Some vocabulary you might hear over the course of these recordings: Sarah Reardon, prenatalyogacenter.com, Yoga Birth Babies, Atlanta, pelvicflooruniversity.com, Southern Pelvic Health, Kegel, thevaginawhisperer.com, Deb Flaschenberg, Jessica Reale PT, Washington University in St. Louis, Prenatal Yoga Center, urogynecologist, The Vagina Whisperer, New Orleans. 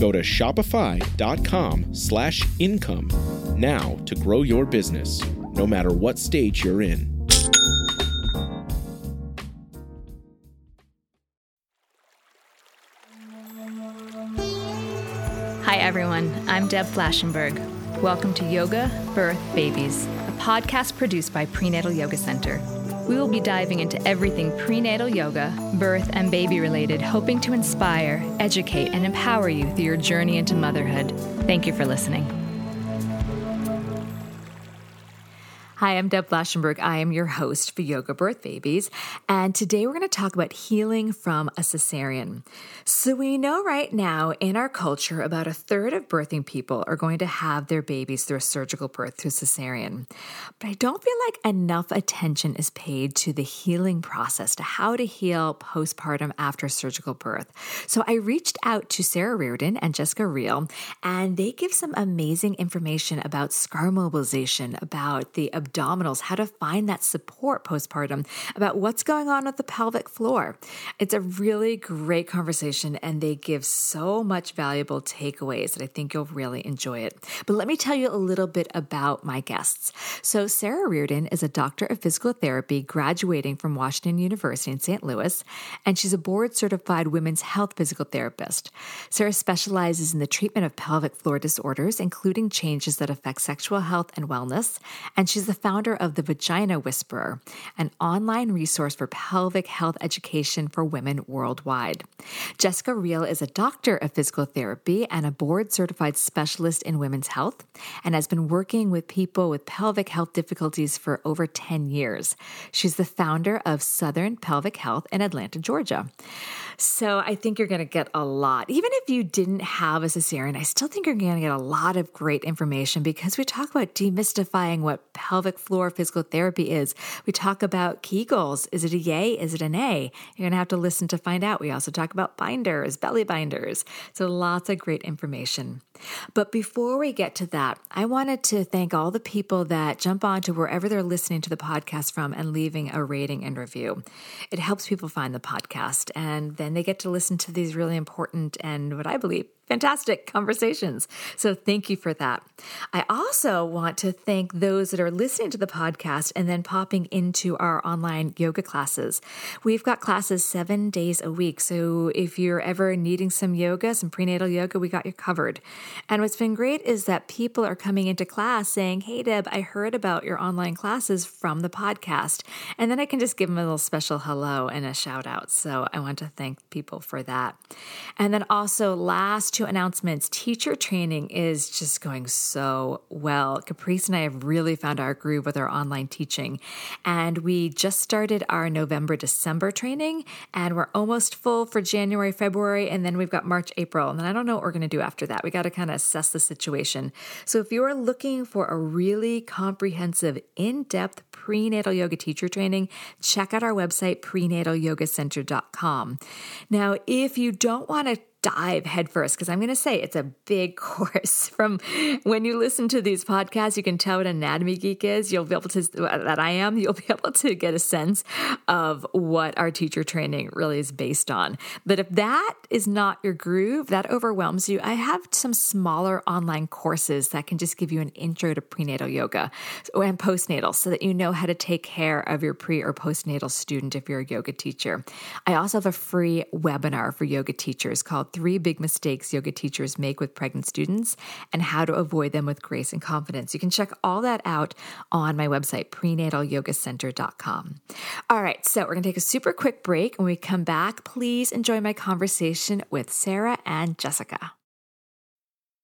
Go to shopify.com/income now to grow your business, no matter what stage you're in. Hi everyone, I'm Deb Flaschenberg. Welcome to Yoga Birth Babies, a podcast produced by Prenatal Yoga Center. We will be diving into everything prenatal yoga, birth, and baby related, hoping to inspire, educate, and empower you through your journey into motherhood. Thank you for listening. Hi, I'm Deb Flaschenberg. I am your host for Yoga Birth Babies, and today we're going to talk about healing from a cesarean. So we know right now in our culture, about a third of birthing people are going to have their babies through a surgical birth through cesarean. But I don't feel like enough attention is paid to the healing process, to how to heal postpartum after surgical birth. So I reached out to Sarah Reardon and Jessica Reale, and they give some amazing information about scar mobilization, about the abdominals, how to find that support postpartum, about what's going on with the pelvic floor. It's a really great conversation, and they give so much valuable takeaways that I think you'll really enjoy it. But let me tell you a little bit about my guests. So Sarah Reardon is a doctor of physical therapy graduating from Washington University in St. Louis, and she's a board-certified women's health physical therapist. Sarah specializes in the treatment of pelvic floor disorders, including changes that affect sexual health and wellness, and she's the founder of The Vagina Whisperer, an online resource for pelvic health education for women worldwide. Jessica Reale is a doctor of physical therapy and a board-certified specialist in women's health, and has been working with people with pelvic health difficulties for over 10 years. She's the founder of Southern Pelvic Health in Atlanta, Georgia. So I think you're going to get a lot. Even if you didn't have a cesarean, I still think you're going to get a lot of great information, because we talk about demystifying what pelvic floor physical therapy is. We talk about Kegels. Is it a yay? Is it an A? You're going to have to listen to find out. We also talk about binders, belly binders. So lots of great information. But before we get to that, I wanted to thank all the people that jump on to wherever they're listening to the podcast from and leaving a rating and review. It helps people find the podcast, and then they get to listen to these really important and what I believe fantastic conversations. So thank you for that. I also want to thank those that are listening to the podcast and then popping into our online yoga classes. We've got classes 7 days a week. So if you're ever needing some yoga, some prenatal yoga, we got you covered. And what's been great is that people are coming into class saying, "Hey, Deb, I heard about your online classes from the podcast." And then I can just give them a little special hello and a shout out. So I want to thank people for that. And then also last announcements. Teacher training is just going so well. Caprice and I have really found our groove with our online teaching, and we just started our November-December training, and we're almost full for January, February, and then we've got March, April, and then I don't know what we're going to do after that. We got to kind of assess the situation. So if you are looking for a really comprehensive, in-depth prenatal yoga teacher training, check out our website, prenatalyogacenter.com. Now, if you don't want to dive headfirst, because I'm going to say it's a big course. From when you listen to these podcasts, you can tell what an anatomy geek is. You'll be able to, that I am, you'll be able to get a sense of what our teacher training really is based on. But if that is not your groove, that overwhelms you, I have some smaller online courses that can just give you an intro to prenatal yoga and postnatal, so that you know how to take care of your pre or postnatal student if you're a yoga teacher. I also have a free webinar for yoga teachers called about 3 big mistakes yoga teachers make with pregnant students and how to avoid them with grace and confidence. You can check all that out on my website, prenatalyogacenter.com. All right, so we're going to take a super quick break. When we come back, please enjoy my conversation with Sarah and Jessica.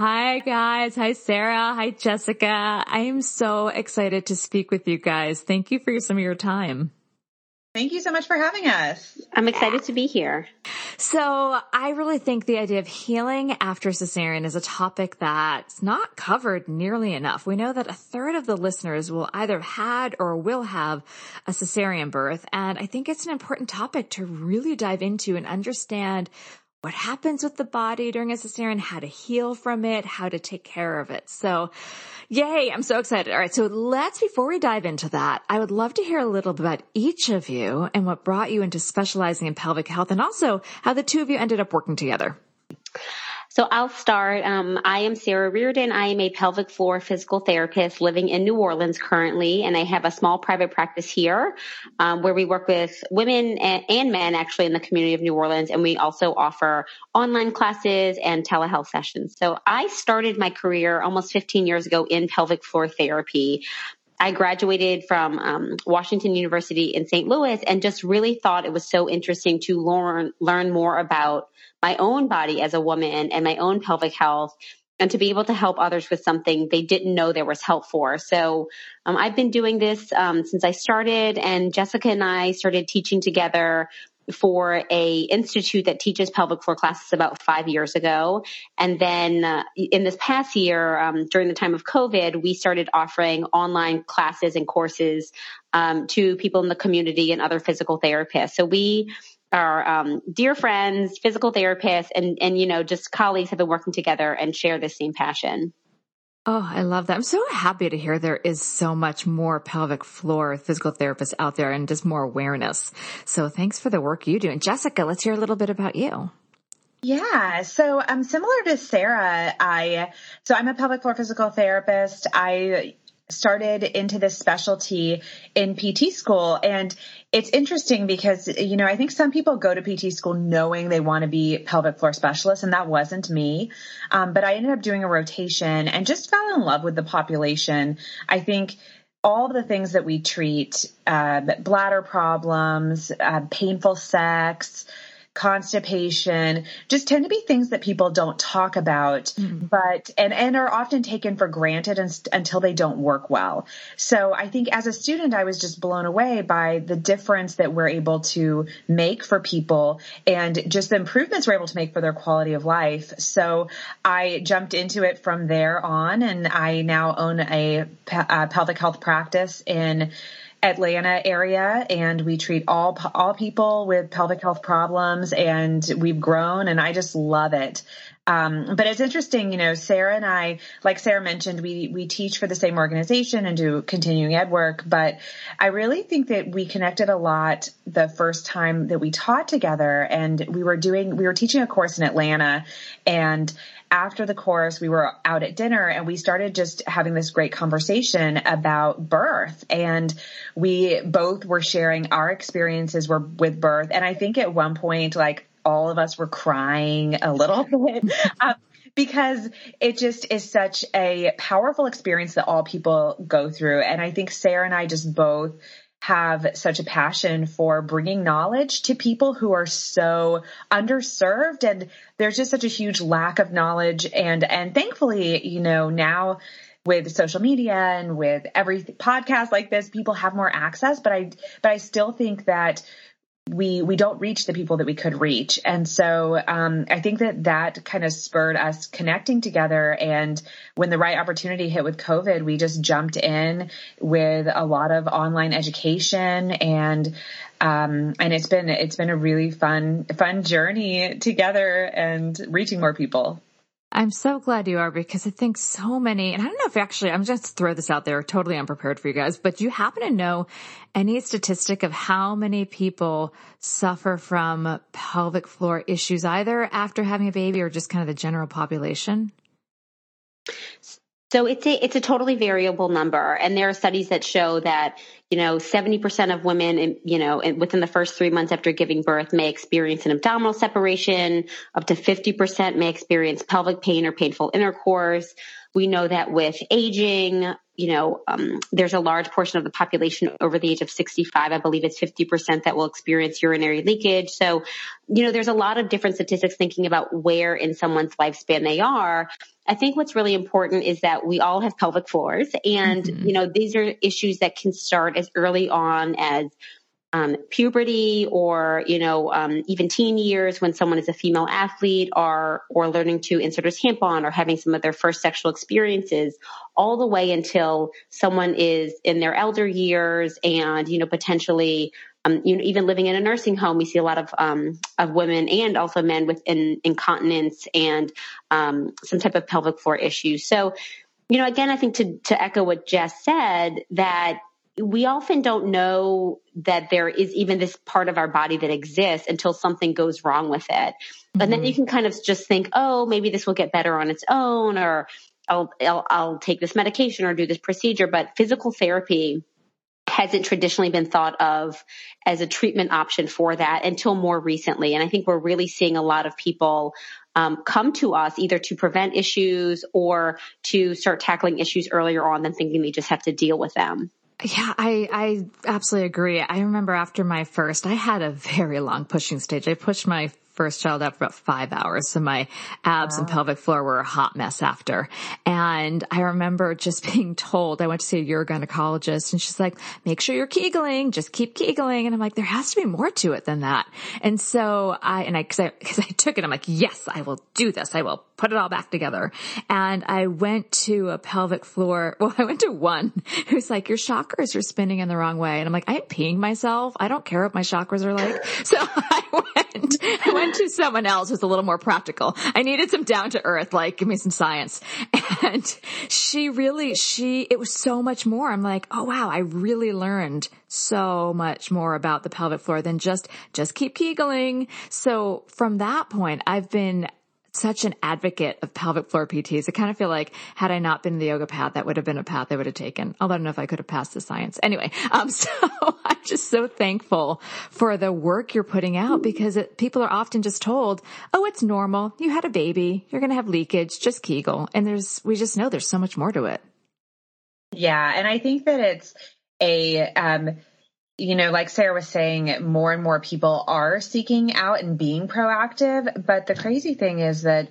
Hi guys. Hi, Sarah. Hi, Jessica. I am so excited to speak with you guys. Thank you for some of your time. Thank you so much for having us. I'm excited to be here. So I really think the idea of healing after cesarean is a topic that's not covered nearly enough. We know that 1/3 of the listeners will either have had or will have a cesarean birth. And I think it's an important topic to really dive into and understand what happens with the body during a cesarean, how to heal from it, how to take care of it. So yay, I'm so excited. All right. So before we dive into that, I would love to hear a little bit about each of you and what brought you into specializing in pelvic health and also how the two of you ended up working together. So I'll start. I am Sarah Reardon. I am a pelvic floor physical therapist living in New Orleans currently, and I have a small private practice here where we work with women and men actually in the community of New Orleans, and we also offer online classes and telehealth sessions. So I started my career almost 15 years ago in pelvic floor therapy. I graduated from Washington University in St. Louis and just really thought it was so interesting to learn more about my own body as a woman and my own pelvic health and to be able to help others with something they didn't know there was help for. So I've been doing this since I started, and Jessica and I started teaching together for a institute that teaches pelvic floor classes about 5 years ago. And then in this past year, during the time of COVID, we started offering online classes and courses to people in the community and other physical therapists. So we are dear friends, physical therapists, and you know, just colleagues have been working together and share the same passion. Oh, I love that. I'm so happy to hear there is so much more pelvic floor physical therapists out there and just more awareness. So thanks for the work you do. And Jessica, let's hear a little bit about you. Yeah. So similar to Sarah, I'm a pelvic floor physical therapist. I started into this specialty in PT school. And it's interesting because, you know, I think some people go to PT school knowing they want to be pelvic floor specialists, and that wasn't me. But I ended up doing a rotation and just fell in love with the population. I think all of the things that we treat, bladder problems, painful sex, constipation, just tend to be things that people don't talk about, mm-hmm. but are often taken for granted until they don't work well. So I think as a student, I was just blown away by the difference that we're able to make for people and just the improvements we're able to make for their quality of life. So I jumped into it from there on, and I now own a pelvic health practice in Atlanta area, and we treat all people with pelvic health problems, and we've grown, and I just love it. But it's interesting, you know, Sarah and I, like Sarah mentioned, we teach for the same organization and do continuing ed work, but I really think that we connected a lot the first time that we taught together, and we were teaching a course in Atlanta, and after the course, we were out at dinner and we started just having this great conversation about birth. And we both were sharing our experiences with birth. And I think at one point, like all of us were crying a little bit because it just is such a powerful experience that all people go through. And I think Sarah and I just both have such a passion for bringing knowledge to people who are so underserved, and there's just such a huge lack of knowledge. And thankfully, you know, now with social media and with every podcast like this, people have more access, but I still think that we don't reach the people that we could reach. And so I think that kind of spurred us connecting together. And when the right opportunity hit with COVID, we just jumped in with a lot of online education, and it's been a really fun journey together and reaching more people. I'm so glad you are, because I think so many, and I don't know if actually, I'm just throw this out there, totally unprepared for you guys, but do you happen to know any statistic of how many people suffer from pelvic floor issues, either after having a baby or just kind of the general population? So it's a totally variable number. And there are studies that show that, 70% of women, within the first 3 months after giving birth may experience an abdominal separation. Up to 50% may experience pelvic pain or painful intercourse. We know that with aging, there's a large portion of the population over the age of 65. I believe it's 50% that will experience urinary leakage. So, there's a lot of different statistics thinking about where in someone's lifespan they are. I think what's really important is that we all have pelvic floors, and, these are issues that can start as early on as puberty or, even teen years when someone is a female athlete or learning to insert a tampon or having some of their first sexual experiences, all the way until someone is in their elder years and, potentially, even living in a nursing home. We see a lot of women and also men with incontinence and, some type of pelvic floor issues. So, again, I think to echo what Jess said, that we often don't know that there is even this part of our body that exists until something goes wrong with it. Mm-hmm. And then you can kind of just think, oh, maybe this will get better on its own, or I'll take this medication or do this procedure. But physical therapy hasn't traditionally been thought of as a treatment option for that until more recently. And I think we're really seeing a lot of people come to us either to prevent issues or to start tackling issues earlier on than thinking they just have to deal with them. Yeah, I absolutely agree. I remember after my first, I had a very long pushing stage. I pushed my first child out for about 5 hours. So my abs and pelvic floor were a hot mess after. And I remember just being told, I went to see a urogynecologist, and she's like, make sure you're Kegeling, just keep Kegeling. And I'm like, there has to be more to it than that. And so cause I took it. I'm like, yes, I will do this. I will put it all back together. And I went to a pelvic floor. Well, I went to one who's like, your chakras are spinning in the wrong way. And I'm like, I'm peeing myself. I don't care what my chakras are like. So I went to someone else who's a little more practical. I needed some down to earth, like give me some science. And it was so much more. I'm like, oh wow, I really learned so much more about the pelvic floor than just keep Kegeling. So from that point, I've been such an advocate of pelvic floor PTs. I kind of feel like had I not been in the yoga path, that would have been a path I would have taken. Although I don't know if I could have passed the science. Anyway, so I'm just so thankful for the work you're putting out, because people are often just told, oh, it's normal. You had a baby. You're going to have leakage. Just Kegel. And we just know there's so much more to it. Yeah. And I think that it's like Sarah was saying, more and more people are seeking out and being proactive. But the crazy thing is that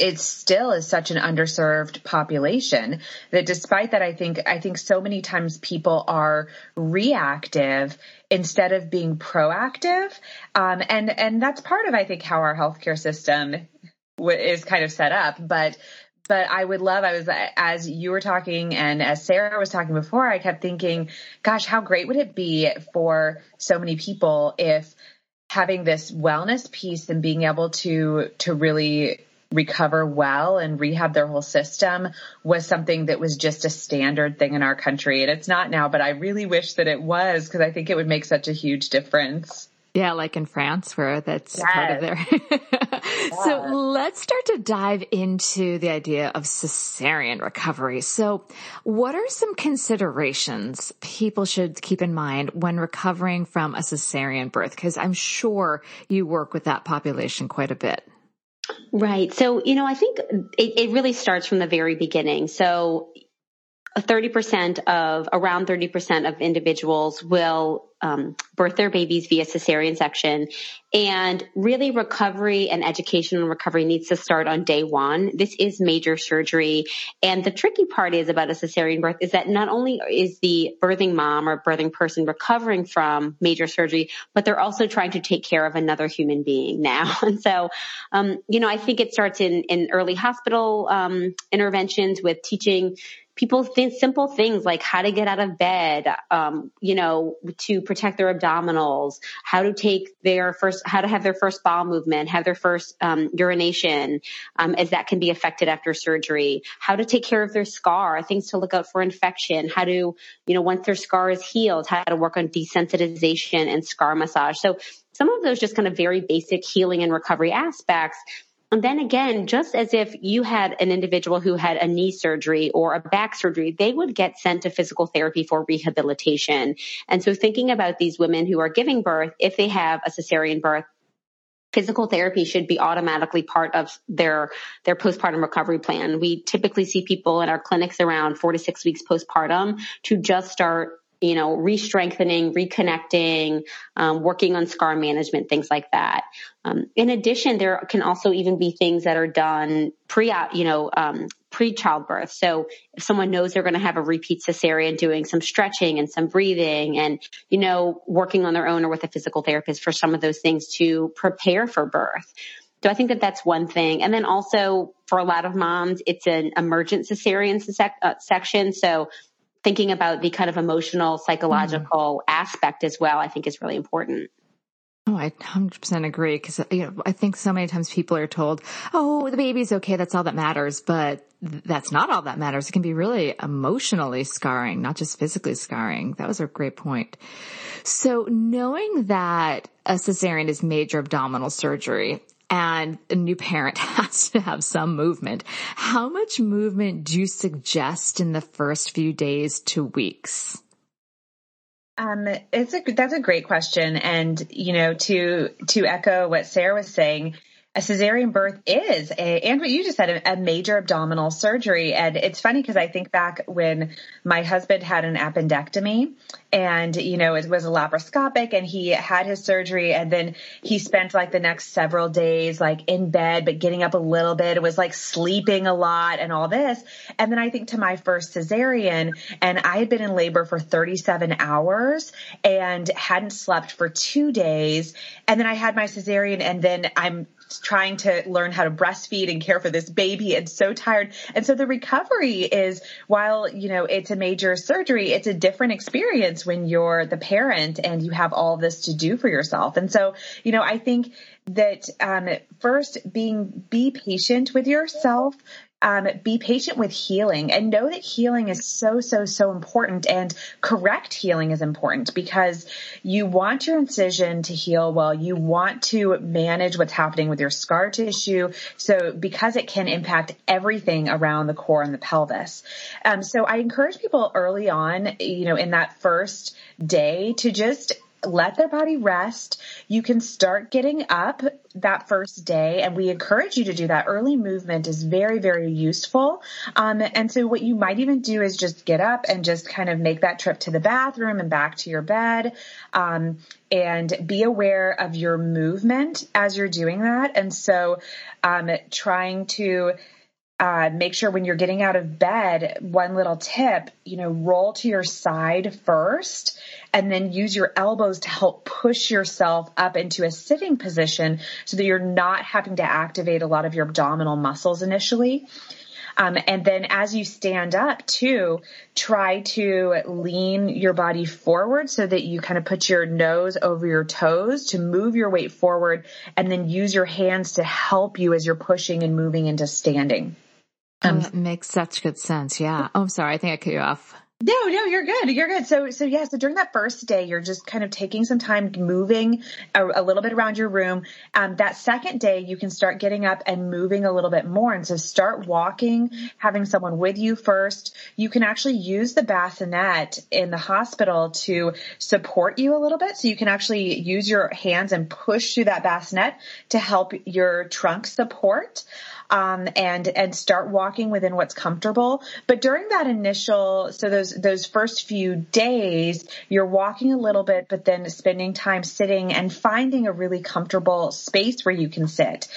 it still is such an underserved population that despite that, I think so many times people are reactive instead of being proactive. And that's part of, I think, how our healthcare system is kind of set up. But as you were talking and as Sarah was talking before, I kept thinking, gosh, how great would it be for so many people if having this wellness piece and being able to really recover well and rehab their whole system was something that was just a standard thing in our country. And it's not now, but I really wish that it was, because I think it would make such a huge difference. Yeah, like in France, where that's part of their... Yeah. So let's start to dive into the idea of cesarean recovery. So what are some considerations people should keep in mind when recovering from a cesarean birth? Because I'm sure you work with that population quite a bit. Right. So, I think it really starts from the very beginning. So around 30% of individuals will birth their babies via cesarean section. And really recovery and education and recovery needs to start on day one. This is major surgery. And the tricky part is about a cesarean birth is that not only is the birthing mom or birthing person recovering from major surgery, but they're also trying to take care of another human being now. And so, I think it starts in early hospital interventions with teaching people simple things like how to get out of bed, to protect their abdominals, how to have their first bowel movement, have their first urination, as that can be affected after surgery, how to take care of their scar, things to look out for infection, how to, once their scar is healed, how to work on desensitization and scar massage. So some of those just kind of very basic healing and recovery aspects. And then again, just as if you had an individual who had a knee surgery or a back surgery, they would get sent to physical therapy for rehabilitation. And so thinking about these women who are giving birth, if they have a cesarean birth, physical therapy should be automatically part of their postpartum recovery plan. We typically see people in our clinics around 4 to 6 weeks postpartum to just start re-strengthening, reconnecting, working on scar management, things like that. In addition, there can also even be things that are done pre-childbirth. So if someone knows they're going to have a repeat cesarean, doing some stretching and some breathing and, working on their own or with a physical therapist for some of those things to prepare for birth. So I think that that's one thing. And then also for a lot of moms, it's an emergent cesarean section. So thinking about the kind of emotional, psychological aspect as well, I think is really important. Oh, I 100% agree. Because, I think so many times people are told, oh, the baby's okay. That's all that matters. But that's not all that matters. It can be really emotionally scarring, not just physically scarring. That was a great point. So knowing that a cesarean is major abdominal surgery, and a new parent has to have some movement, how much movement do you suggest in the first few days to weeks? That's a great question. And, to echo what Sarah was saying, a cesarean birth is and what you just said, a major abdominal surgery. And it's funny because I think back when my husband had an appendectomy and, it was a laparoscopic and he had his surgery and then he spent the next several days in bed, but getting up a little bit. It was sleeping a lot and all this. And then I think to my first cesarean, and I had been in labor for 37 hours and hadn't slept for 2 days. And then I had my cesarean and then I'm trying to learn how to breastfeed and care for this baby and so tired. And so the recovery is, while, it's a major surgery, it's a different experience when you're the parent and you have all this to do for yourself. And so, I think that, first be patient with yourself. Be patient with healing and know that healing is so, so, so important, and correct healing is important because you want your incision to heal well. You want to manage what's happening with your scar tissue. So because it can impact everything around the core and the pelvis. So I encourage people early on, in that first day to just let their body rest. You can start getting up that first day, and we encourage you to do that. Early movement is very, very useful. And so what you might even do is just get up and just kind of make that trip to the bathroom and back to your bed. And be aware of your movement as you're doing that. And so, trying to make sure when you're getting out of bed, one little tip, roll to your side first and then use your elbows to help push yourself up into a sitting position so that you're not having to activate a lot of your abdominal muscles initially. And then as you stand up too, try to lean your body forward so that you kind of put your nose over your toes to move your weight forward, and then use your hands to help you as you're pushing and moving into standing. That makes such good sense. Yeah. Oh, I'm sorry. I think I cut you off. No, you're good. You're good. So during that first day, you're just kind of taking some time moving a little bit around your room. That second day, you can start getting up and moving a little bit more. And so start walking, having someone with you first. You can actually use the bassinet in the hospital to support you a little bit. So you can actually use your hands and push through that bassinet to help your trunk support. And start walking within what's comfortable. But during that initial, so those first few days, you're walking a little bit, but then spending time sitting and finding a really comfortable space where you can sit.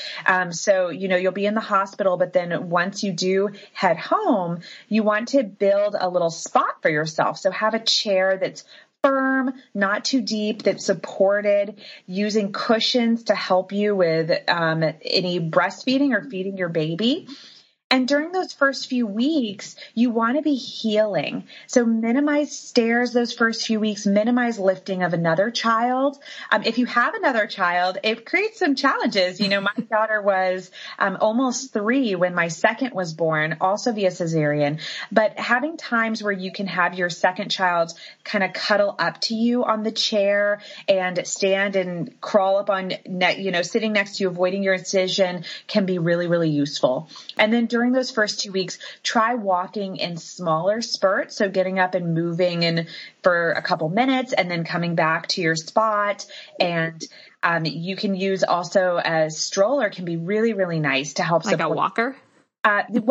So you'll be in the hospital, but then once you do head home, you want to build a little spot for yourself. So have a chair that's firm, not too deep, that's supported, using cushions to help you with any breastfeeding or feeding your baby. And during those first few weeks, you want to be healing. So minimize stairs those first few weeks, minimize lifting of another child. If you have another child, it creates some challenges. You know, my daughter was almost 3 when my second was born, also via cesarean. But having times where you can have your second child kind of cuddle up to you on the chair and stand and crawl up on, sitting next to you, avoiding your incision can be really, really useful. And then during those first 2 weeks, try walking in smaller spurts. So getting up and moving in for a couple minutes and then coming back to your spot. And you can use also a stroller, can be really, really nice to help support. Like a walker? Yeah,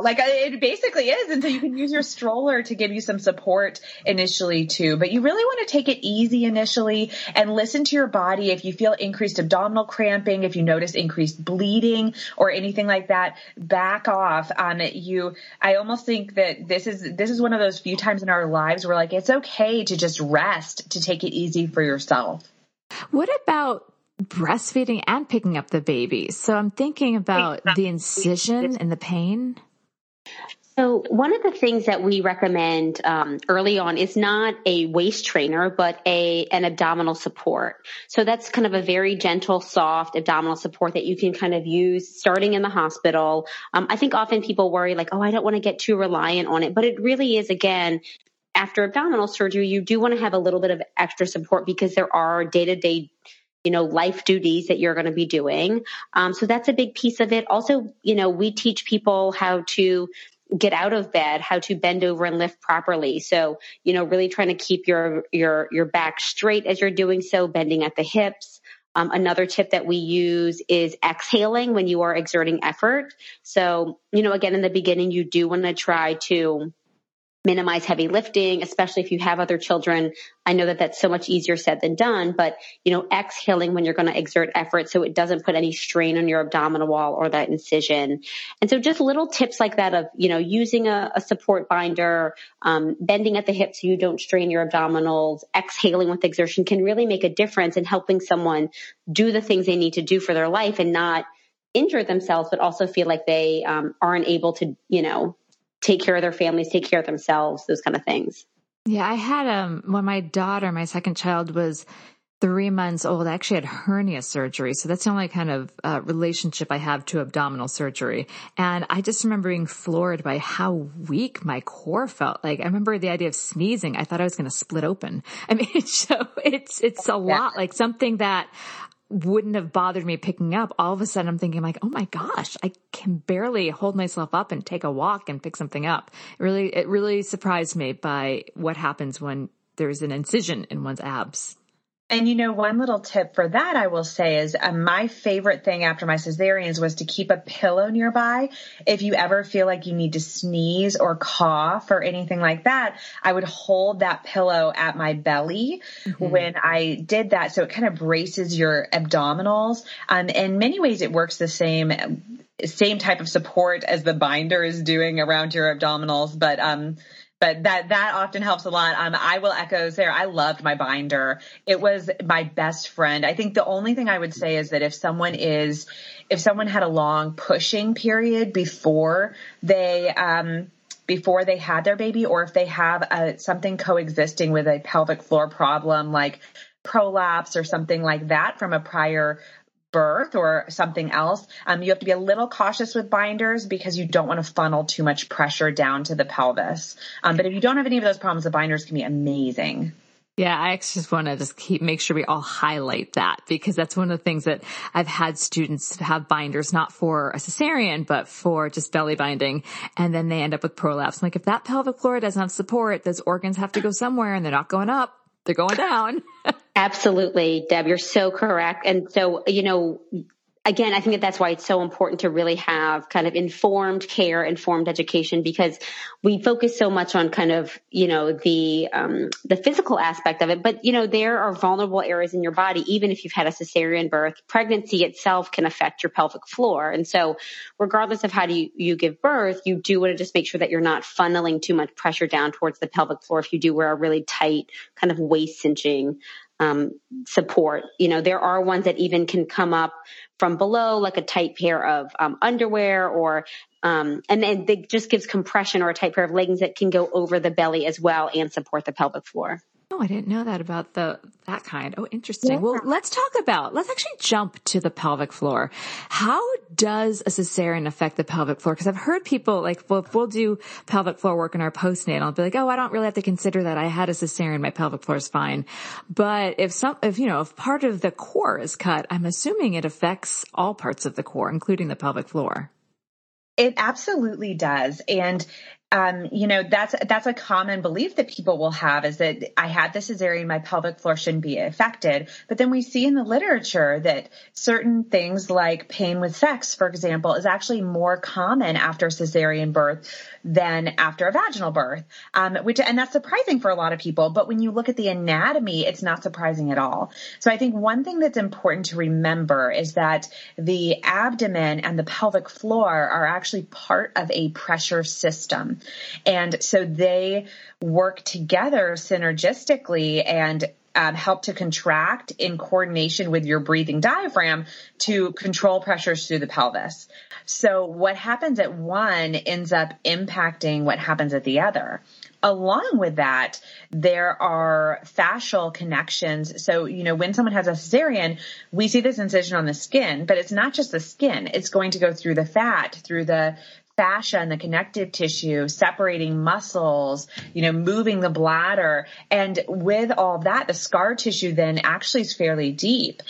like it basically is. And so you can use your stroller to give you some support initially too, but you really want to take it easy initially and listen to your body. If you feel increased abdominal cramping, if you notice increased bleeding or anything like that, back off. I almost think that this is one of those few times in our lives where like, it's okay to just rest, to take it easy for yourself. What about breastfeeding and picking up the baby? So I'm thinking about the incision and the pain. So one of the things that we recommend early on is not a waist trainer, but an abdominal support. So that's kind of a very gentle, soft abdominal support that you can kind of use starting in the hospital. I think often people worry like, oh, I don't want to get too reliant on it, but it really is, again, after abdominal surgery, you do want to have a little bit of extra support because there are day-to-day life duties that you're going to be doing. So that's a big piece of it. Also, we teach people how to get out of bed, how to bend over and lift properly. So, really trying to keep your back straight as you're doing so, bending at the hips. Another tip that we use is exhaling when you are exerting effort. So, again, in the beginning, you do want to try to minimize heavy lifting, especially if you have other children. I know that that's so much easier said than done, but exhaling when you're going to exert effort so it doesn't put any strain on your abdominal wall or that incision. And so just little tips like that of, using a support binder, bending at the hips so you don't strain your abdominals, exhaling with exertion can really make a difference in helping someone do the things they need to do for their life and not injure themselves, but also feel like they aren't able to, take care of their families, take care of themselves, those kind of things. Yeah. I had, when my second child was 3 months old, I actually had hernia surgery. So that's the only kind of relationship I have to abdominal surgery. And I just remember being floored by how weak my core felt. Like I remember the idea of sneezing. I thought I was going to split open. I mean, so it's a lot, like something that wouldn't have bothered me picking up. All of a sudden I'm thinking like, oh my gosh, I can barely hold myself up and take a walk and pick something up. It really surprised me by what happens when there's an incision in one's abs. And one little tip for that I will say is my favorite thing after my cesareans was to keep a pillow nearby. If you ever feel like you need to sneeze or cough or anything like that, I would hold that pillow at my belly when I did that. So it kind of braces your abdominals. In many ways it works the same type of support as the binder is doing around your abdominals, but that often helps a lot. I will echo Sarah. I loved my binder. It was my best friend. I think the only thing I would say is that if someone had a long pushing period before they had their baby, or if they have something coexisting with a pelvic floor problem, like prolapse or something like that from a prior birth or something else, you have to be a little cautious with binders because you don't want to funnel too much pressure down to the pelvis. But if you don't have any of those problems, the binders can be amazing. Yeah, I just want to make sure we all highlight that, because that's one of the things that I've had students have binders, not for a cesarean, but for just belly binding. And then they end up with prolapse. I'm like, if that pelvic floor doesn't have support, those organs have to go somewhere and they're not going up, they're going down. Absolutely, Deb, you're so correct. And so, again, I think that's why it's so important to really have kind of informed care, informed education, because we focus so much on kind of, the physical aspect of it. But, there are vulnerable areas in your body. Even if you've had a cesarean birth, pregnancy itself can affect your pelvic floor. And so regardless of how you give birth, you do want to just make sure that you're not funneling too much pressure down towards the pelvic floor. If you do wear a really tight kind of waist cinching support, there are ones that even can come up from below, like a tight pair of underwear or, and then it just gives compression, or a tight pair of leggings that can go over the belly as well and support the pelvic floor. Oh, I didn't know that about that kind. Oh, interesting. Yeah. Well, let's actually jump to the pelvic floor. How does a cesarean affect the pelvic floor? Because I've heard people like, well, if we'll do pelvic floor work in our postnatal, I'll be like, oh, I don't really have to consider that. I had a cesarean. My pelvic floor is fine. But if part of the core is cut, I'm assuming it affects all parts of the core, including the pelvic floor. It absolutely does. And that's a common belief that people will have, is that I had the cesarean, my pelvic floor shouldn't be affected. But then we see in the literature that certain things like pain with sex, for example, is actually more common after cesarean birth than after a vaginal birth, and that's surprising for a lot of people. But when you look at the anatomy, it's not surprising at all. So I think one thing that's important to remember is that the abdomen and the pelvic floor are actually part of a pressure system. And so they work together synergistically and help to contract in coordination with your breathing diaphragm to control pressures through the pelvis. So what happens at one ends up impacting what happens at the other. Along with that, there are fascial connections. So, when someone has a cesarean, we see this incision on the skin, but it's not just the skin. It's going to go through the fat, through the fascia and the connective tissue, separating muscles, moving the bladder. And with all that, the scar tissue then actually is fairly deep.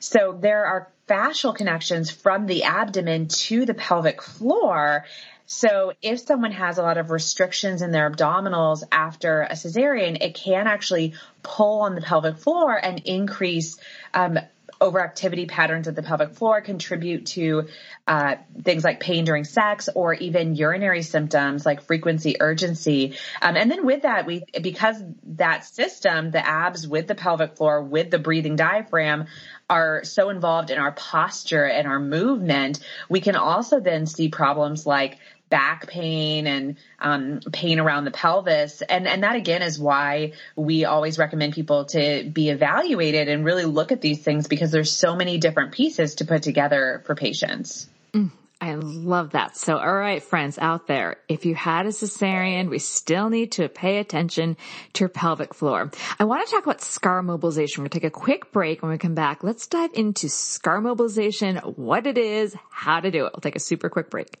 So there are fascial connections from the abdomen to the pelvic floor. So if someone has a lot of restrictions in their abdominals after a cesarean, it can actually pull on the pelvic floor and increase overactivity patterns of the pelvic floor, contribute to things like pain during sex or even urinary symptoms like frequency, urgency. And then with that, because that system, the abs with the pelvic floor, with the breathing diaphragm, are so involved in our posture and our movement, we can also then see problems like back pain and pain around the pelvis. And that again is why we always recommend people to be evaluated and really look at these things, because there's so many different pieces to put together for patients. I love that. So, all right, friends out there, if you had a cesarean, we still need to pay attention to your pelvic floor. I want to talk about scar mobilization. We're going to take a quick break. When we come back, let's dive into scar mobilization, what it is, how to do it. We'll take a super quick break.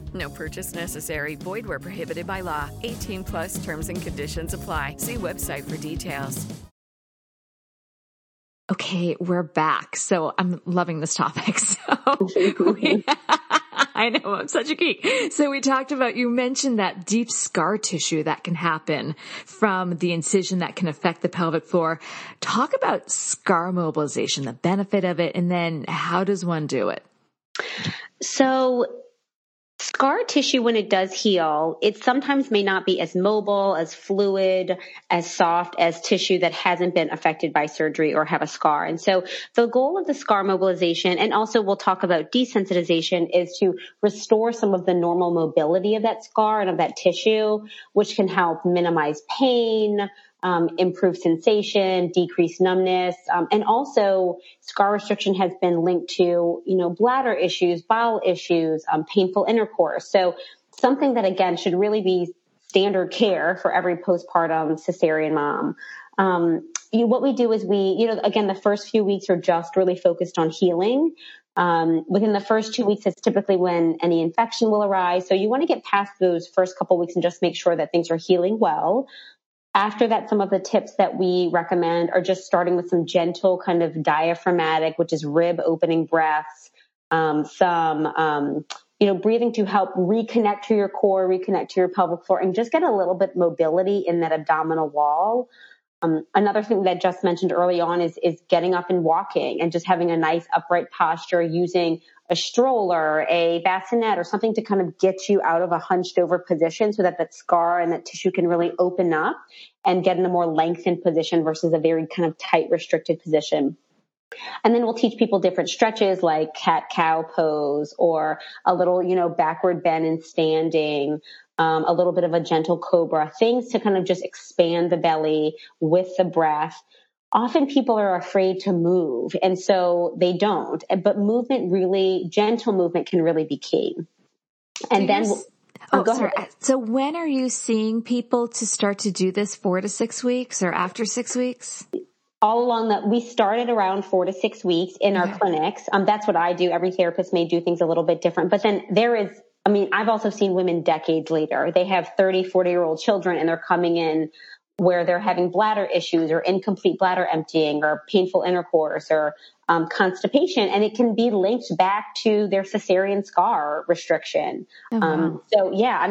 No purchase necessary. Void where prohibited by law. 18 plus terms and conditions apply. See website for details. Okay, we're back. So I'm loving this topic. I know, I'm such a geek. So we talked about, you mentioned that deep scar tissue that can happen from the incision that can affect the pelvic floor. Talk about scar mobilization, the benefit of it, and then how does one do it? So scar tissue, when it does heal, it sometimes may not be as mobile, as fluid, as soft as tissue that hasn't been affected by surgery or have a scar. And so the goal of the scar mobilization, and also we'll talk about desensitization, is to restore some of the normal mobility of that scar and of that tissue, which can help minimize pain, improve sensation, decrease numbness. And also scar restriction has been linked to, you know, bladder issues, bowel issues, painful intercourse. So something that again should really be standard care for every postpartum cesarean mom. What we do is we, you know, again, the first few weeks are just really focused on healing. Within the first 2 weeks, it's typically when any infection will arise. So you want to get past those first couple weeks and just make sure that things are healing well. After that, some of the tips that we recommend are just starting with some gentle kind of diaphragmatic, which is rib opening breaths, breathing to help reconnect to your core, reconnect to your pelvic floor, and just get a little bit mobility in that abdominal wall. Another thing that I just mentioned early on is getting up and walking and just having a nice upright posture, using a stroller, a bassinet, or something to kind of get you out of a hunched over position so that that scar and that tissue can really open up and get in a more lengthened position versus a very kind of tight, restricted position. And then we'll teach people different stretches like cat-cow pose or a little, backward bend in standing, a little bit of a gentle cobra, things to kind of just expand the belly with the breath. Often people are afraid to move, and so they don't. But movement really, gentle movement can really be key. And then... Ahead. So when are you seeing people to start to do this, 4 to 6 weeks or after 6 weeks? All along that, we started around 4 to 6 weeks in our clinics. That's what I do. Every therapist may do things a little bit different. But then there is... I've also seen women decades later. They have 30, 40-year-old children, and they're coming in where they're having bladder issues or incomplete bladder emptying or painful intercourse or constipation. And it can be linked back to their cesarean scar restriction. Oh, wow.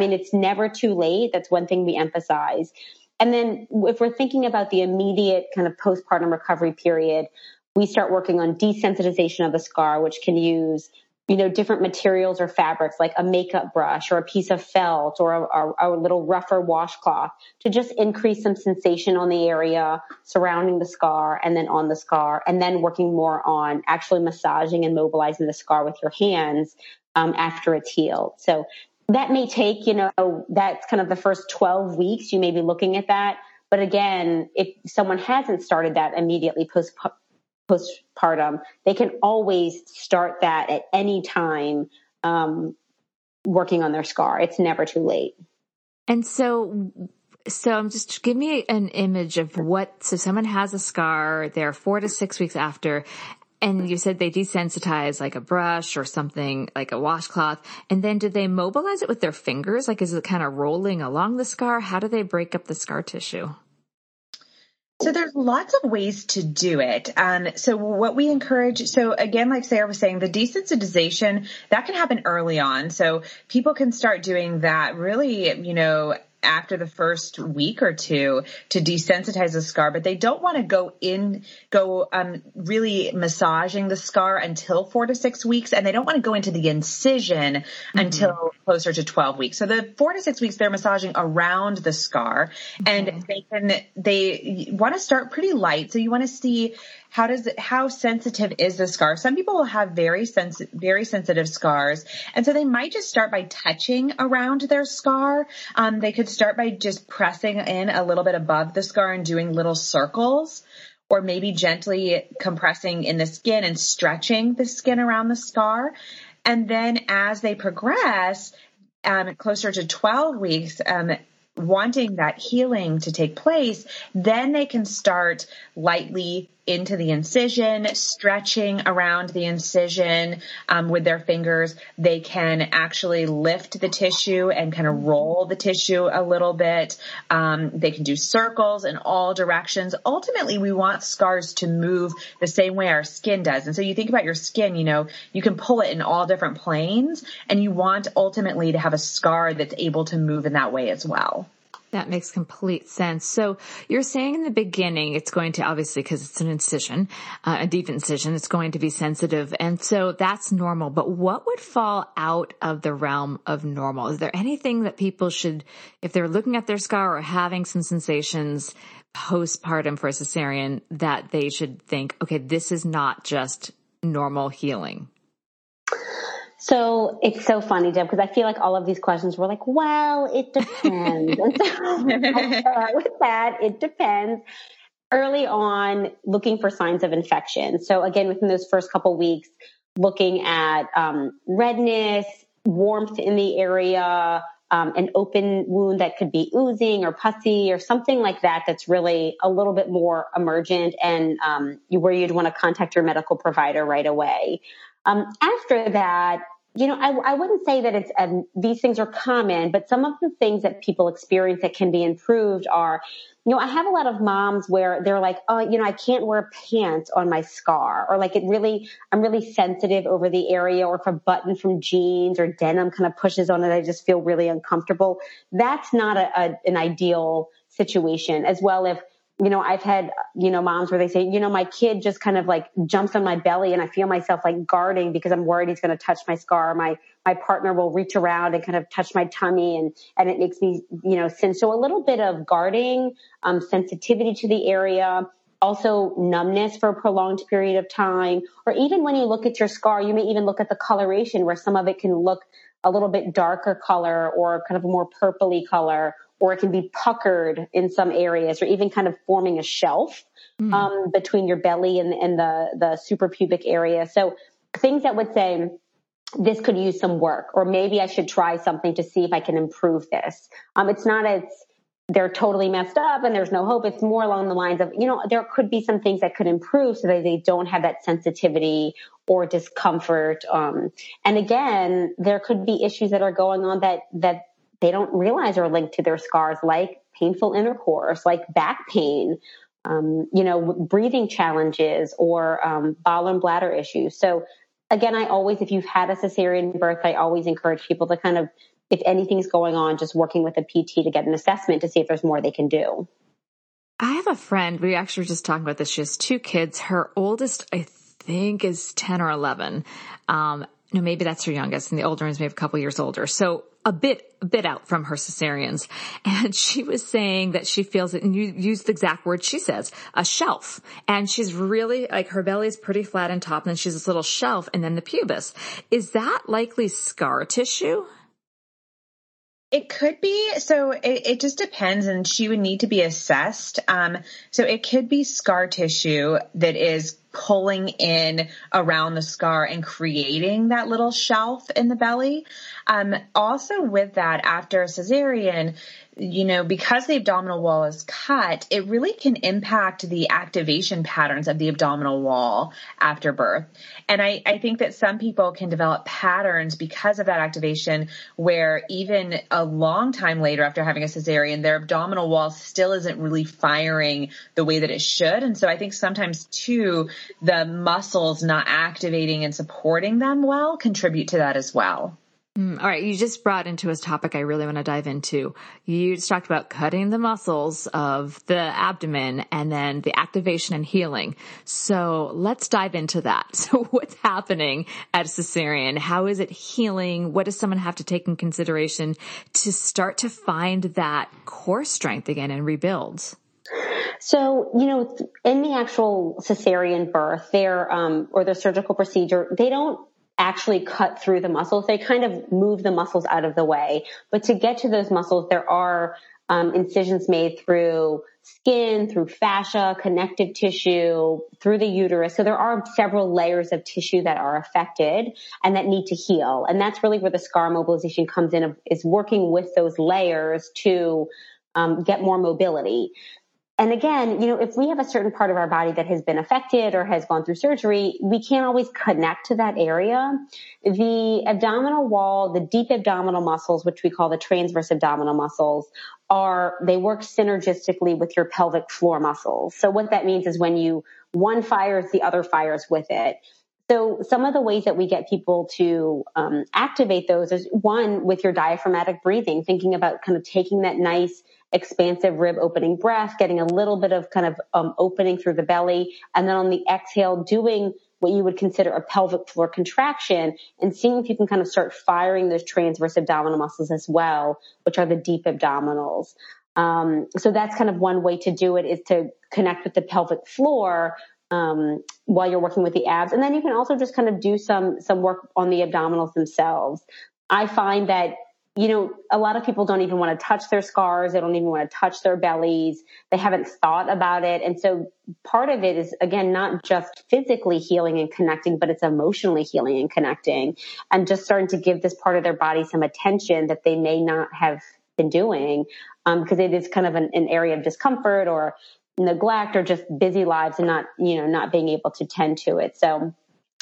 It's never too late. That's one thing we emphasize. And then if we're thinking about the immediate kind of postpartum recovery period, we start working on desensitization of the scar, which can use different materials or fabrics like a makeup brush or a piece of felt or a little rougher washcloth to just increase some sensation on the area surrounding the scar and then on the scar, and then working more on actually massaging and mobilizing the scar with your hands after it's healed. So that may take, that's kind of the first 12 weeks you may be looking at that. But again, if someone hasn't started that immediately postpartum, they can always start that at any time, working on their scar. It's never too late. And so just give me an image of so someone has a scar, they're 4 to 6 weeks after, and you said they desensitize like a brush or something like a washcloth. And then do they mobilize it with their fingers? Like, is it kind of rolling along the scar? How do they break up the scar tissue? So there's lots of ways to do it. So what we encourage, so again, like Sarah was saying, the desensitization, that can happen early on. So people can start doing that really, after the first week or two to desensitize the scar, but they don't want to really massaging the scar until 4 to 6 weeks. And they don't want to go into the incision until closer to 12 weeks. So the 4 to 6 weeks, they're massaging around the scar and they want to start pretty light. So you want to see how sensitive is the scar? Some people will have very sensitive scars. And so they might just start by touching around their scar. They could start by just pressing in a little bit above the scar and doing little circles, or maybe gently compressing in the skin and stretching the skin around the scar. And then as they progress, closer to 12 weeks, wanting that healing to take place, then they can start lightly into the incision, stretching around the incision with their fingers. They can actually lift the tissue and kind of roll the tissue a little bit. They can do circles in all directions. Ultimately, we want scars to move the same way our skin does. And so you think about your skin, you can pull it in all different planes, and you want ultimately to have a scar that's able to move in that way as well. That makes complete sense. So you're saying in the beginning, it's going to obviously, because it's an incision, a deep incision, it's going to be sensitive. And so that's normal. But what would fall out of the realm of normal? Is there anything that people should, if they're looking at their scar or having some sensations postpartum for a cesarean, that they should think, okay, this is not just normal healing? So it's so funny, Deb, because I feel like all of these questions were like, well, it depends. And so I'll start with that. It depends. Early on, looking for signs of infection. So again, within those first couple weeks, looking at redness, warmth in the area, an open wound that could be oozing or pussy or something like that that's really a little bit more emergent and where you'd want to contact your medical provider right away. After that, you know, I wouldn't say that it's, these things are common, but some of the things that people experience that can be improved are, you know, I have a lot of moms where they're like, oh, you know, I can't wear pants on my scar, or like it really, I'm really sensitive over the area, or if a button from jeans or denim kind of pushes on it, I just feel really uncomfortable. That's not an ideal situation. As well, if, you know, I've had, you know, moms where they say, you know, my kid just kind of like jumps on my belly and I feel myself like guarding because I'm worried he's going to touch my scar. My partner will reach around and kind of touch my tummy and it makes me, you know, sin. So a little bit of guarding, sensitivity to the area, also numbness for a prolonged period of time. Or even when you look at your scar, you may even look at the coloration where some of it can look a little bit darker color or kind of a more purpley color, or it can be puckered in some areas, or even kind of forming a shelf between your belly and the suprapubic area. So things that would say, this could use some work, or maybe I should try something to see if I can improve this. It's not as they're totally messed up and there's no hope. It's more along the lines of, you know, there could be some things that could improve so that they don't have that sensitivity or discomfort. And again, there could be issues that are going on that they don't realize are linked to their scars, like painful intercourse, like back pain, you know, breathing challenges, or bowel and bladder issues. So again, if you've had a cesarean birth, I always encourage people to kind of, if anything's going on, just working with a PT to get an assessment to see if there's more they can do. I have a friend, we actually were just talking about this. She has two kids. Her oldest, I think, is 10 or 11. No, maybe that's her youngest, and the older one's maybe a couple years older. So a bit out from her cesareans. And she was saying that she feels it, and you used the exact word she says, a shelf. And she's really like, her belly is pretty flat on top, and then she's this little shelf, and then the pubis. Is that likely scar tissue? It could be. So it just depends, and she would need to be assessed. So it could be scar tissue that is pulling in around the scar and creating that little shelf in the belly. Also with that, after a cesarean, you know, because the abdominal wall is cut, it really can impact the activation patterns of the abdominal wall after birth. And I think that some people can develop patterns because of that activation where even a long time later after having a cesarean, their abdominal wall still isn't really firing the way that it should. And so I think sometimes too, the muscles not activating and supporting them well contribute to that as well. All right. You just brought into a topic I really want to dive into. You just talked about cutting the muscles of the abdomen and then the activation and healing. So let's dive into that. So what's happening at a cesarean? How is it healing? What does someone have to take in consideration to start to find that core strength again and rebuild? So, you know, in the actual cesarean birth, or their surgical procedure, they don't actually cut through the muscles. They kind of move the muscles out of the way. But to get to those muscles, there are incisions made through skin, through fascia, connective tissue, through the uterus. So there are several layers of tissue that are affected and that need to heal. And that's really where the scar mobilization comes in, is working with those layers to get more mobility. And again, you know, if we have a certain part of our body that has been affected or has gone through surgery, we can't always connect to that area. The abdominal wall, the deep abdominal muscles, which we call the transverse abdominal muscles, they work synergistically with your pelvic floor muscles. So what that means is when one fires, the other fires with it. So some of the ways that we get people to activate those is, one, with your diaphragmatic breathing, thinking about kind of taking that nice expansive rib opening breath, getting a little bit of kind of opening through the belly. And then on the exhale, doing what you would consider a pelvic floor contraction and seeing if you can kind of start firing those transverse abdominal muscles as well, which are the deep abdominals. So that's kind of one way to do it, is to connect with the pelvic floor while you're working with the abs. And then you can also just kind of do some work on the abdominals themselves. I find that, you know, a lot of people don't even want to touch their scars. They don't even want to touch their bellies. They haven't thought about it. And so part of it is, again, not just physically healing and connecting, but it's emotionally healing and connecting, and just starting to give this part of their body some attention that they may not have been doing, because it is kind of an area of discomfort or neglect, or just busy lives and not, you know, not being able to tend to it. So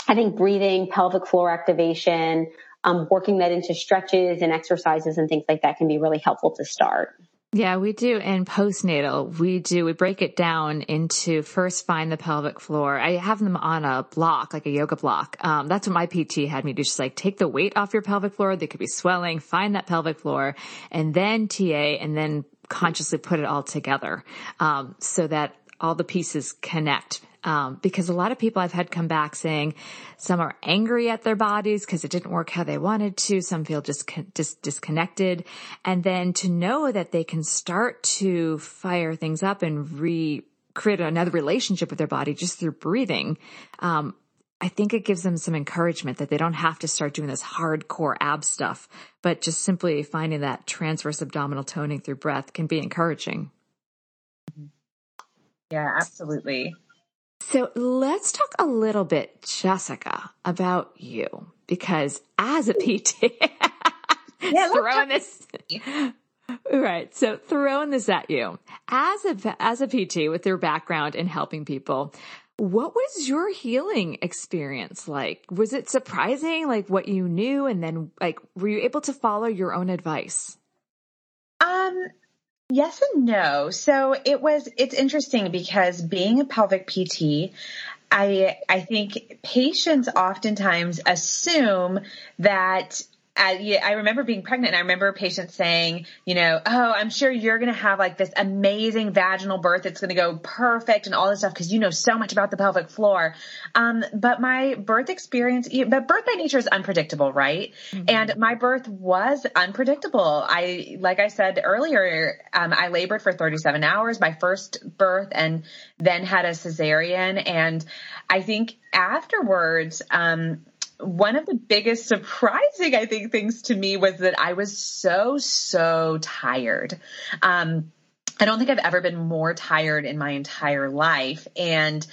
I think breathing, pelvic floor activation, working that into stretches and exercises and things like that can be really helpful to start. Yeah, we do. And postnatal, we break it down into first find the pelvic floor. I have them on a block, like a yoga block. That's what my PT had me do. She's like, take the weight off your pelvic floor. They could be swelling, find that pelvic floor, and then TA, and then consciously put it all together. So that all the pieces connect. Because a lot of people I've had come back saying some are angry at their bodies because it didn't work how they wanted to. Some feel just disconnected. And then to know that they can start to fire things up and recreate another relationship with their body just through breathing. I think it gives them some encouragement that they don't have to start doing this hardcore ab stuff, but just simply finding that transverse abdominal toning through breath can be encouraging. Yeah, absolutely. So let's talk a little bit, Jessica, about you, because as a PT, throwing this at you, as a PT with your background in helping people, what was your healing experience like? Was it surprising, like what you knew, and then like, were you able to follow your own advice? Yes and no. So it's interesting because being a pelvic PT, I think patients oftentimes assume that I remember being pregnant, and I remember patients saying, you know, oh, I'm sure you're going to have like this amazing vaginal birth. It's going to go perfect and all this stuff, 'cause you know so much about the pelvic floor. But my birth experience, but birth by nature is unpredictable, right? Mm-hmm. And my birth was unpredictable. Like I said earlier, I labored for 37 hours, my first birth, and then had a cesarean. And I think afterwards, one of the biggest surprising, I think, things to me was that I was so tired. I don't think I've ever been more tired in my entire life. And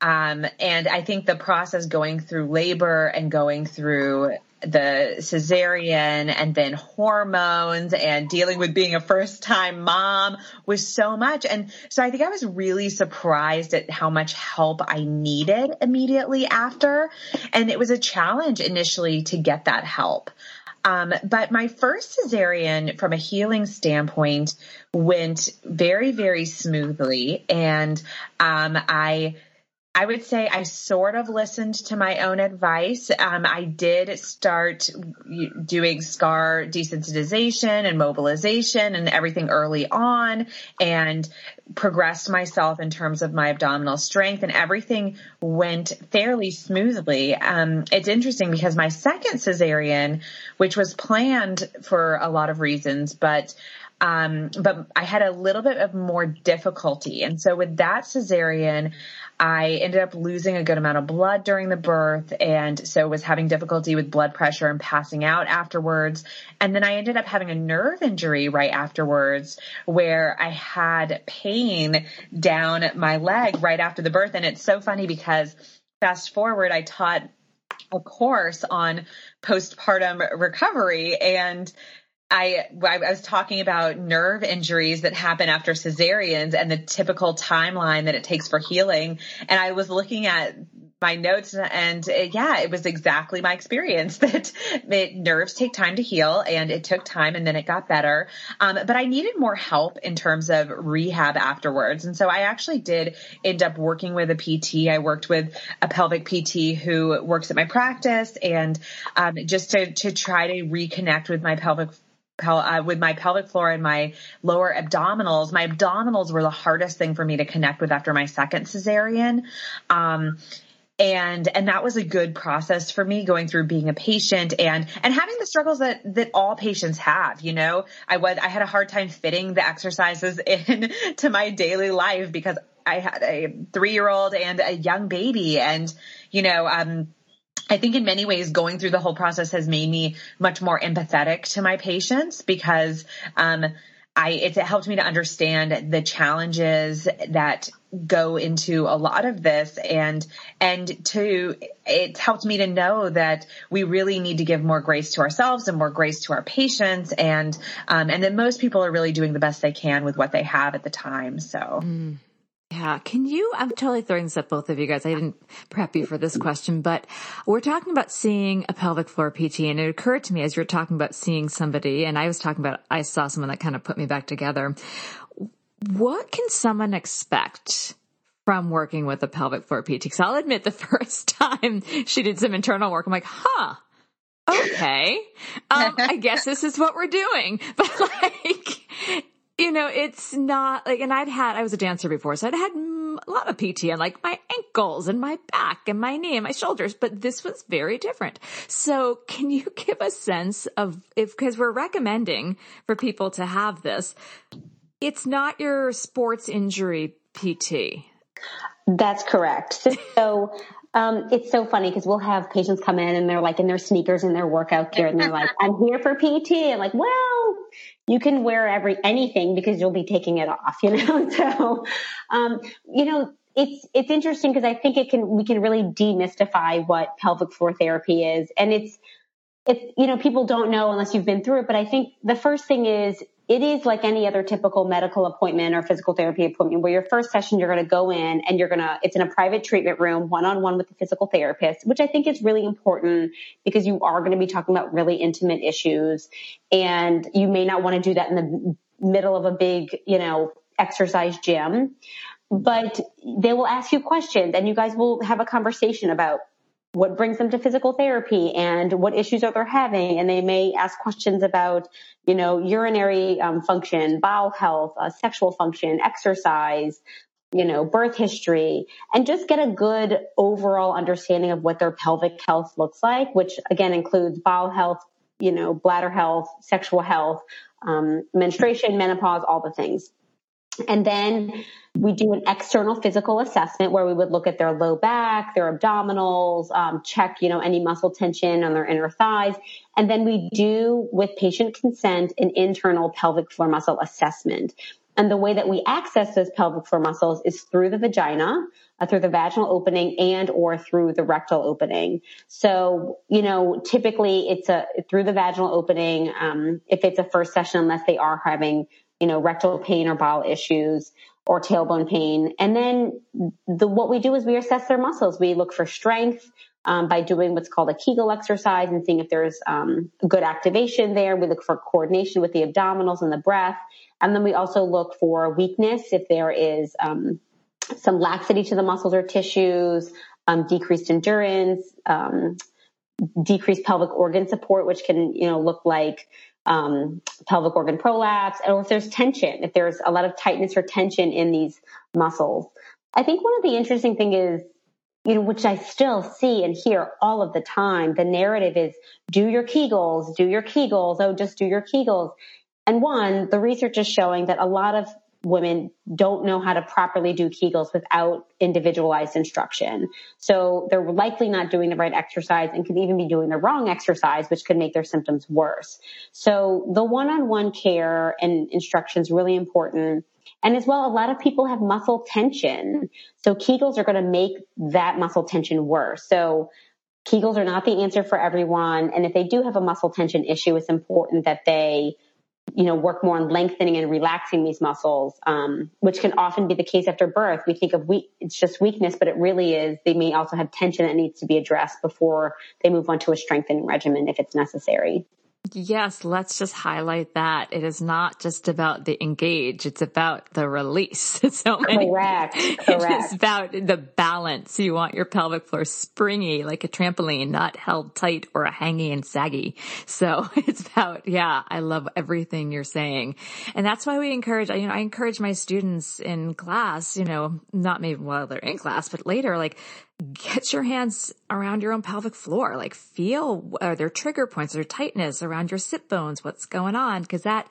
I think the process going through labor and going through the cesarean and then hormones and dealing with being a first-time mom was so much. And so I think I was really surprised at how much help I needed immediately after. And it was a challenge initially to get that help. But my first cesarean from a healing standpoint went very, very smoothly. And I would say I sort of listened to my own advice. I did start doing scar desensitization and mobilization and everything early on, and progressed myself in terms of my abdominal strength, and everything went fairly smoothly. It's interesting because my second cesarean, which was planned for a lot of reasons, but I had a little bit of more difficulty. And so with that cesarean, I ended up losing a good amount of blood during the birth, and so was having difficulty with blood pressure and passing out afterwards. And then I ended up having a nerve injury right afterwards, where I had pain down my leg right after the birth. And it's so funny because fast forward, I taught a course on postpartum recovery, and I was talking about nerve injuries that happen after cesareans and the typical timeline that it takes for healing. And I was looking at my notes, and it was exactly my experience that nerves take time to heal, and it took time, and then it got better. But I needed more help in terms of rehab afterwards. And so I actually did end up working with a PT. I worked with a pelvic PT who works at my practice, and just to try to reconnect with my pelvic floor and my lower abdominals. My abdominals were the hardest thing for me to connect with after my second cesarean. And that was a good process for me, going through being a patient and having the struggles that all patients have. You know, I had a hard time fitting the exercises in to my daily life because I had a 3-year-old and a young baby, and, I think in many ways going through the whole process has made me much more empathetic to my patients because, it helped me to understand the challenges that go into a lot of this, and it's helped me to know that we really need to give more grace to ourselves and more grace to our patients, and that most people are really doing the best they can with what they have at the time. So. Mm. Yeah. I'm totally throwing this at both of you guys. I didn't prep you for this question, but we're talking about seeing a pelvic floor PT, and it occurred to me as you were talking about seeing somebody, and I saw someone that kind of put me back together. What can someone expect from working with a pelvic floor PT? Because I'll admit, the first time she did some internal work, I'm like, okay, I guess this is what we're doing. But it's not like, and I was a dancer before, so I'd had a lot of PT on like my ankles and my back and my knee and my shoulders, but this was very different. So can you give a sense of because we're recommending for people to have this, it's not your sports injury PT. That's correct. So, it's so funny because we'll have patients come in and they're like in their sneakers and their workout gear, and they're like, I'm here for PT. I'm like, well, you can wear anything because you'll be taking it off, So, it's interesting because I think we can really demystify what pelvic floor therapy is. And it's people don't know unless you've been through it. But I think the first thing is, it is like any other typical medical appointment or physical therapy appointment, where your first session, you're going to go in and it's in a private treatment room, one-on-one with the physical therapist, which I think is really important because you are going to be talking about really intimate issues, and you may not want to do that in the middle of a big, exercise gym, but they will ask you questions and you guys will have a conversation about what brings them to physical therapy and what issues are they having. And they may ask questions about, urinary function, bowel health, sexual function, exercise, birth history, and just get a good overall understanding of what their pelvic health looks like, which again includes bowel health, bladder health, sexual health, menstruation, menopause, all the things. And then we do an external physical assessment where we would look at their low back, their abdominals, check, any muscle tension on their inner thighs. And then we do, with patient consent, an internal pelvic floor muscle assessment. And the way that we access those pelvic floor muscles is through the vagina, through the vaginal opening, and or through the rectal opening. So, typically it's through the vaginal opening, if it's a first session, unless they are having rectal pain or bowel issues or tailbone pain. And then what we do is we assess their muscles. We look for strength, by doing what's called a Kegel exercise and seeing if there's, good activation there. We look for coordination with the abdominals and the breath. And then we also look for weakness. If there is, some laxity to the muscles or tissues, decreased endurance, decreased pelvic organ support, which can, look like, pelvic organ prolapse, and if there's tension, if there's a lot of tightness or tension in these muscles. I think one of the interesting thing is, which I still see and hear all of the time, the narrative is do your Kegels. Oh, just do your Kegels. And one, the research is showing that a lot of women don't know how to properly do Kegels without individualized instruction. So they're likely not doing the right exercise and could even be doing the wrong exercise, which could make their symptoms worse. So the one-on-one care and instruction is really important. And as well, a lot of people have muscle tension. So Kegels are going to make that muscle tension worse. So Kegels are not the answer for everyone. And if they do have a muscle tension issue, it's important that they you know, work more on lengthening and relaxing these muscles, which can often be the case after birth. We think of it's just weakness, but it really is. They may also have tension that needs to be addressed before they move on to a strengthening regimen if it's necessary. Yes, let's just highlight that. It is not just about the engage. It's about the release. Correct. It's about the balance. You want your pelvic floor springy like a trampoline, not held tight or hanging and saggy. So it's about, I love everything you're saying. And that's why we encourage, I encourage my students in class, not maybe while they're in class, but later, get your hands around your own pelvic floor, feel their trigger points, their tightness around your sit bones, what's going on. Cause that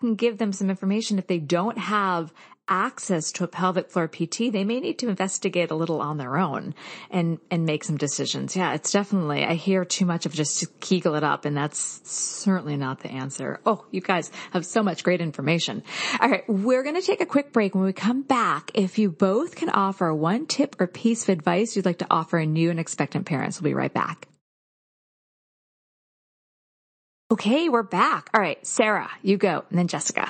can give them some information. If they don't have access to a pelvic floor PT, they may need to investigate a little on their own and make some decisions. Yeah, it's definitely, I hear too much of just Kegel it up, and that's certainly not the answer. Oh, you guys have so much great information. All right, we're going to take a quick break. When we come back, if you both can offer one tip or piece of advice you'd like to offer new and expectant parents, we'll be right back. Okay, we're back. All right, Sarah, you go, and then Jessica.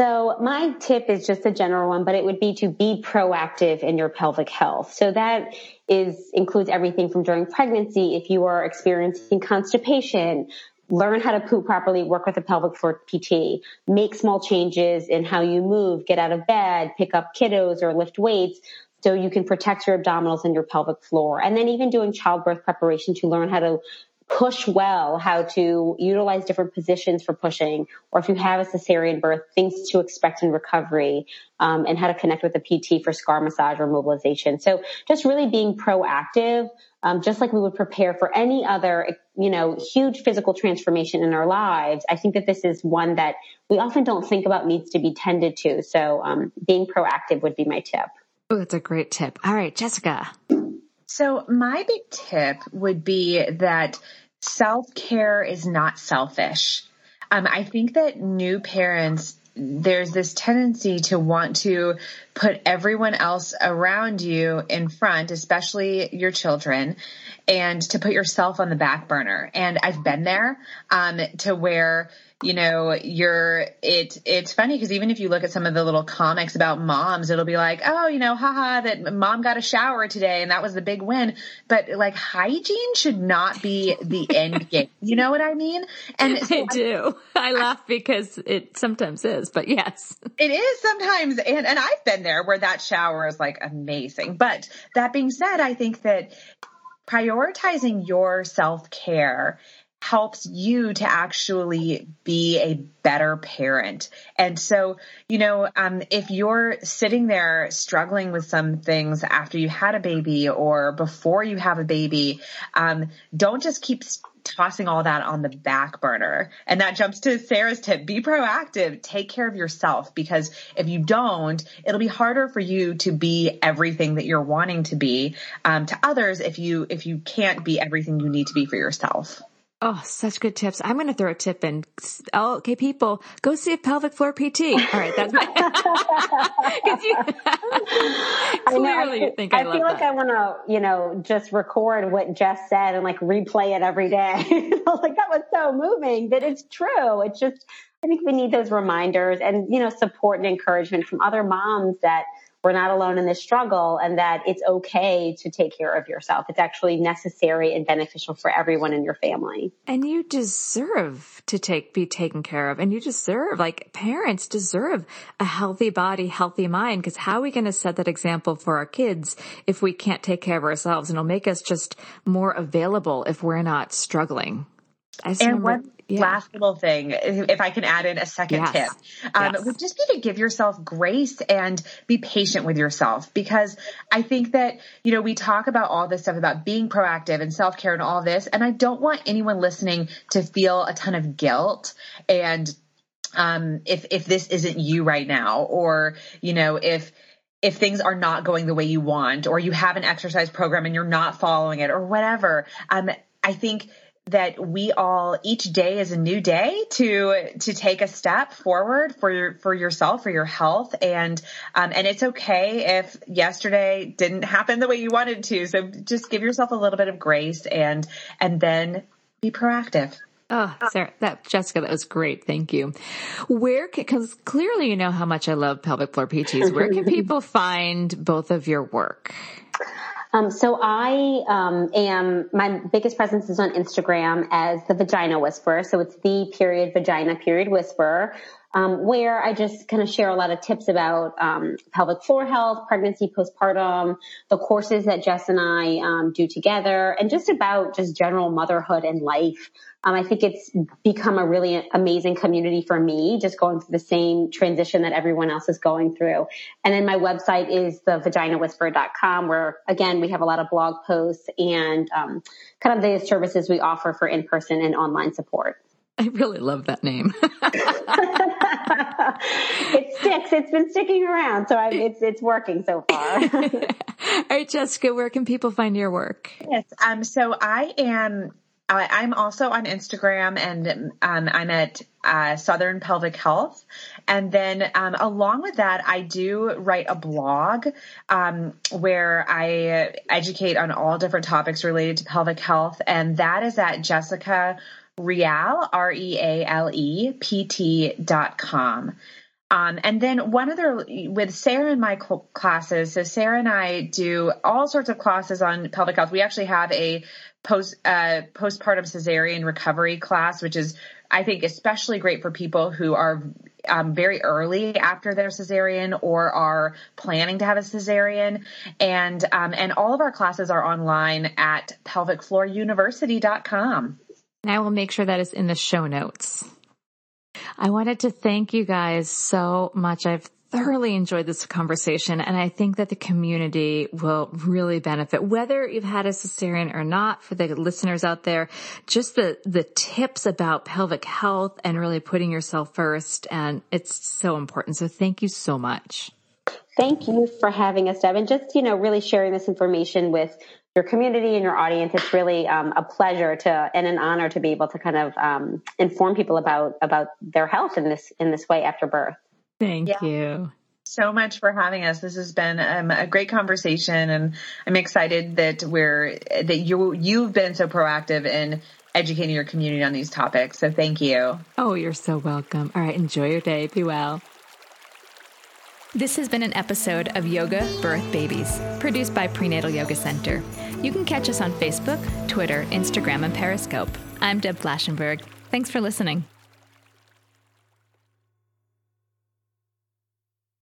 So my tip is just a general one, but it would be to be proactive in your pelvic health. So that includes everything from during pregnancy. If you are experiencing constipation, learn how to poop properly, work with a pelvic floor PT, make small changes in how you move, get out of bed, pick up kiddos or lift weights, so you can protect your abdominals and your pelvic floor. And then even doing childbirth preparation to learn how to push well, how to utilize different positions for pushing, or if you have a cesarean birth, things to expect in recovery, and how to connect with a PT for scar massage or mobilization. So just really being proactive, just like we would prepare for any other, huge physical transformation in our lives. I think that this is one that we often don't think about needs to be tended to. So being proactive would be my tip. Oh, that's a great tip. All right, Jessica. So my big tip would be that self-care is not selfish. I think that new parents, there's this tendency to want to put everyone else around you in front, especially your children, and to put yourself on the back burner. And I've been there, to where, it's funny because even if you look at some of the little comics about moms, it'll be like, haha, that mom got a shower today and that was the big win. But hygiene should not be the end game. You know what I mean? And so I do. I laugh because it sometimes is, but yes. It is sometimes. And I've been there where that shower is amazing. But that being said, I think that prioritizing your self-care helps you to actually be a better parent. And so, if you're sitting there struggling with some things after you had a baby or before you have a baby, don't just keep tossing all that on the back burner. And that jumps to Sarah's tip. Be proactive. Take care of yourself, because if you don't, it'll be harder for you to be everything that you're wanting to be, to others if you can't be everything you need to be for yourself. Oh, such good tips. I'm going to throw a tip in. Okay, people, go see a pelvic floor PT. All right. That's my, clearly you think I love that. I feel like I want to, just record what Jess said and replay it every day. That was so moving, but it's true. It's just, I think we need those reminders and, support and encouragement from other moms that we're not alone in this struggle and that it's okay to take care of yourself. It's actually necessary and beneficial for everyone in your family. And you deserve to be taken care of. And you deserve, parents deserve a healthy body, healthy mind, because how are we going to set that example for our kids if we can't take care of ourselves? And it'll make us just more available if we're not struggling. Last little thing, if I can add in a second tip, would just be to give yourself grace and be patient with yourself, because I think that, we talk about all this stuff about being proactive and self-care and all this, and I don't want anyone listening to feel a ton of guilt and, if this isn't you right now, or, if things are not going the way you want, or you have an exercise program and you're not following it or whatever, I think that we all, each day is a new day to take a step forward for yourself, for your health. And it's okay if yesterday didn't happen the way you wanted to. So just give yourself a little bit of grace and then be proactive. Oh, Sarah, Jessica, that was great. Thank you. Because clearly you know how much I love pelvic floor PTs. Where can people find both of your work? So my biggest presence is on Instagram as The Vagina Whisperer. So it's the _vagina whisperer, where I just kind of share a lot of tips about, pelvic floor health, pregnancy, postpartum, the courses that Jess and I, do together, and just about just general motherhood and life. I think it's become a really amazing community for me, just going through the same transition that everyone else is going through. And then my website is thevaginawhisperer.com, where again, we have a lot of blog posts and, kind of the services we offer for in-person and online support. I really love that name. It sticks. It's been sticking around. So it's working so far. All right, Jessica, where can people find your work? Yes. So I'm also on Instagram, and I'm at Southern Pelvic Health. And then along with that, I do write a blog where I educate on all different topics related to pelvic health. And that is at Jessica Reale, RealePT.com. And then one other, with Sarah and my classes, so Sarah and I do all sorts of classes on pelvic health. We actually have a postpartum cesarean recovery class, which is, I think, especially great for people who are very early after their cesarean or are planning to have a cesarean. And all of our classes are online at pelvicflooruniversity.com. And I will make sure that is in the show notes. I wanted to thank you guys so much. I've thoroughly enjoyed this conversation, and I think that the community will really benefit, whether you've had a cesarean or not. For the listeners out there, just the tips about pelvic health and really putting yourself first, and it's so important. So thank you so much. Thank you for having us, Deb, and just, really sharing this information with your community and your audience. It's really a pleasure and an honor to be able to kind of inform people about their health in this way after birth. Thank you so much for having us. This has been a great conversation, and I'm excited that you've been so proactive in educating your community on these topics. So thank you. Oh, you're so welcome. All right. Enjoy your day. Be well. This has been an episode of Yoga Birth Babies, produced by Prenatal Yoga Center. You can catch us on Facebook, Twitter, Instagram, and Periscope. I'm Deb Flaschenberg. Thanks for listening.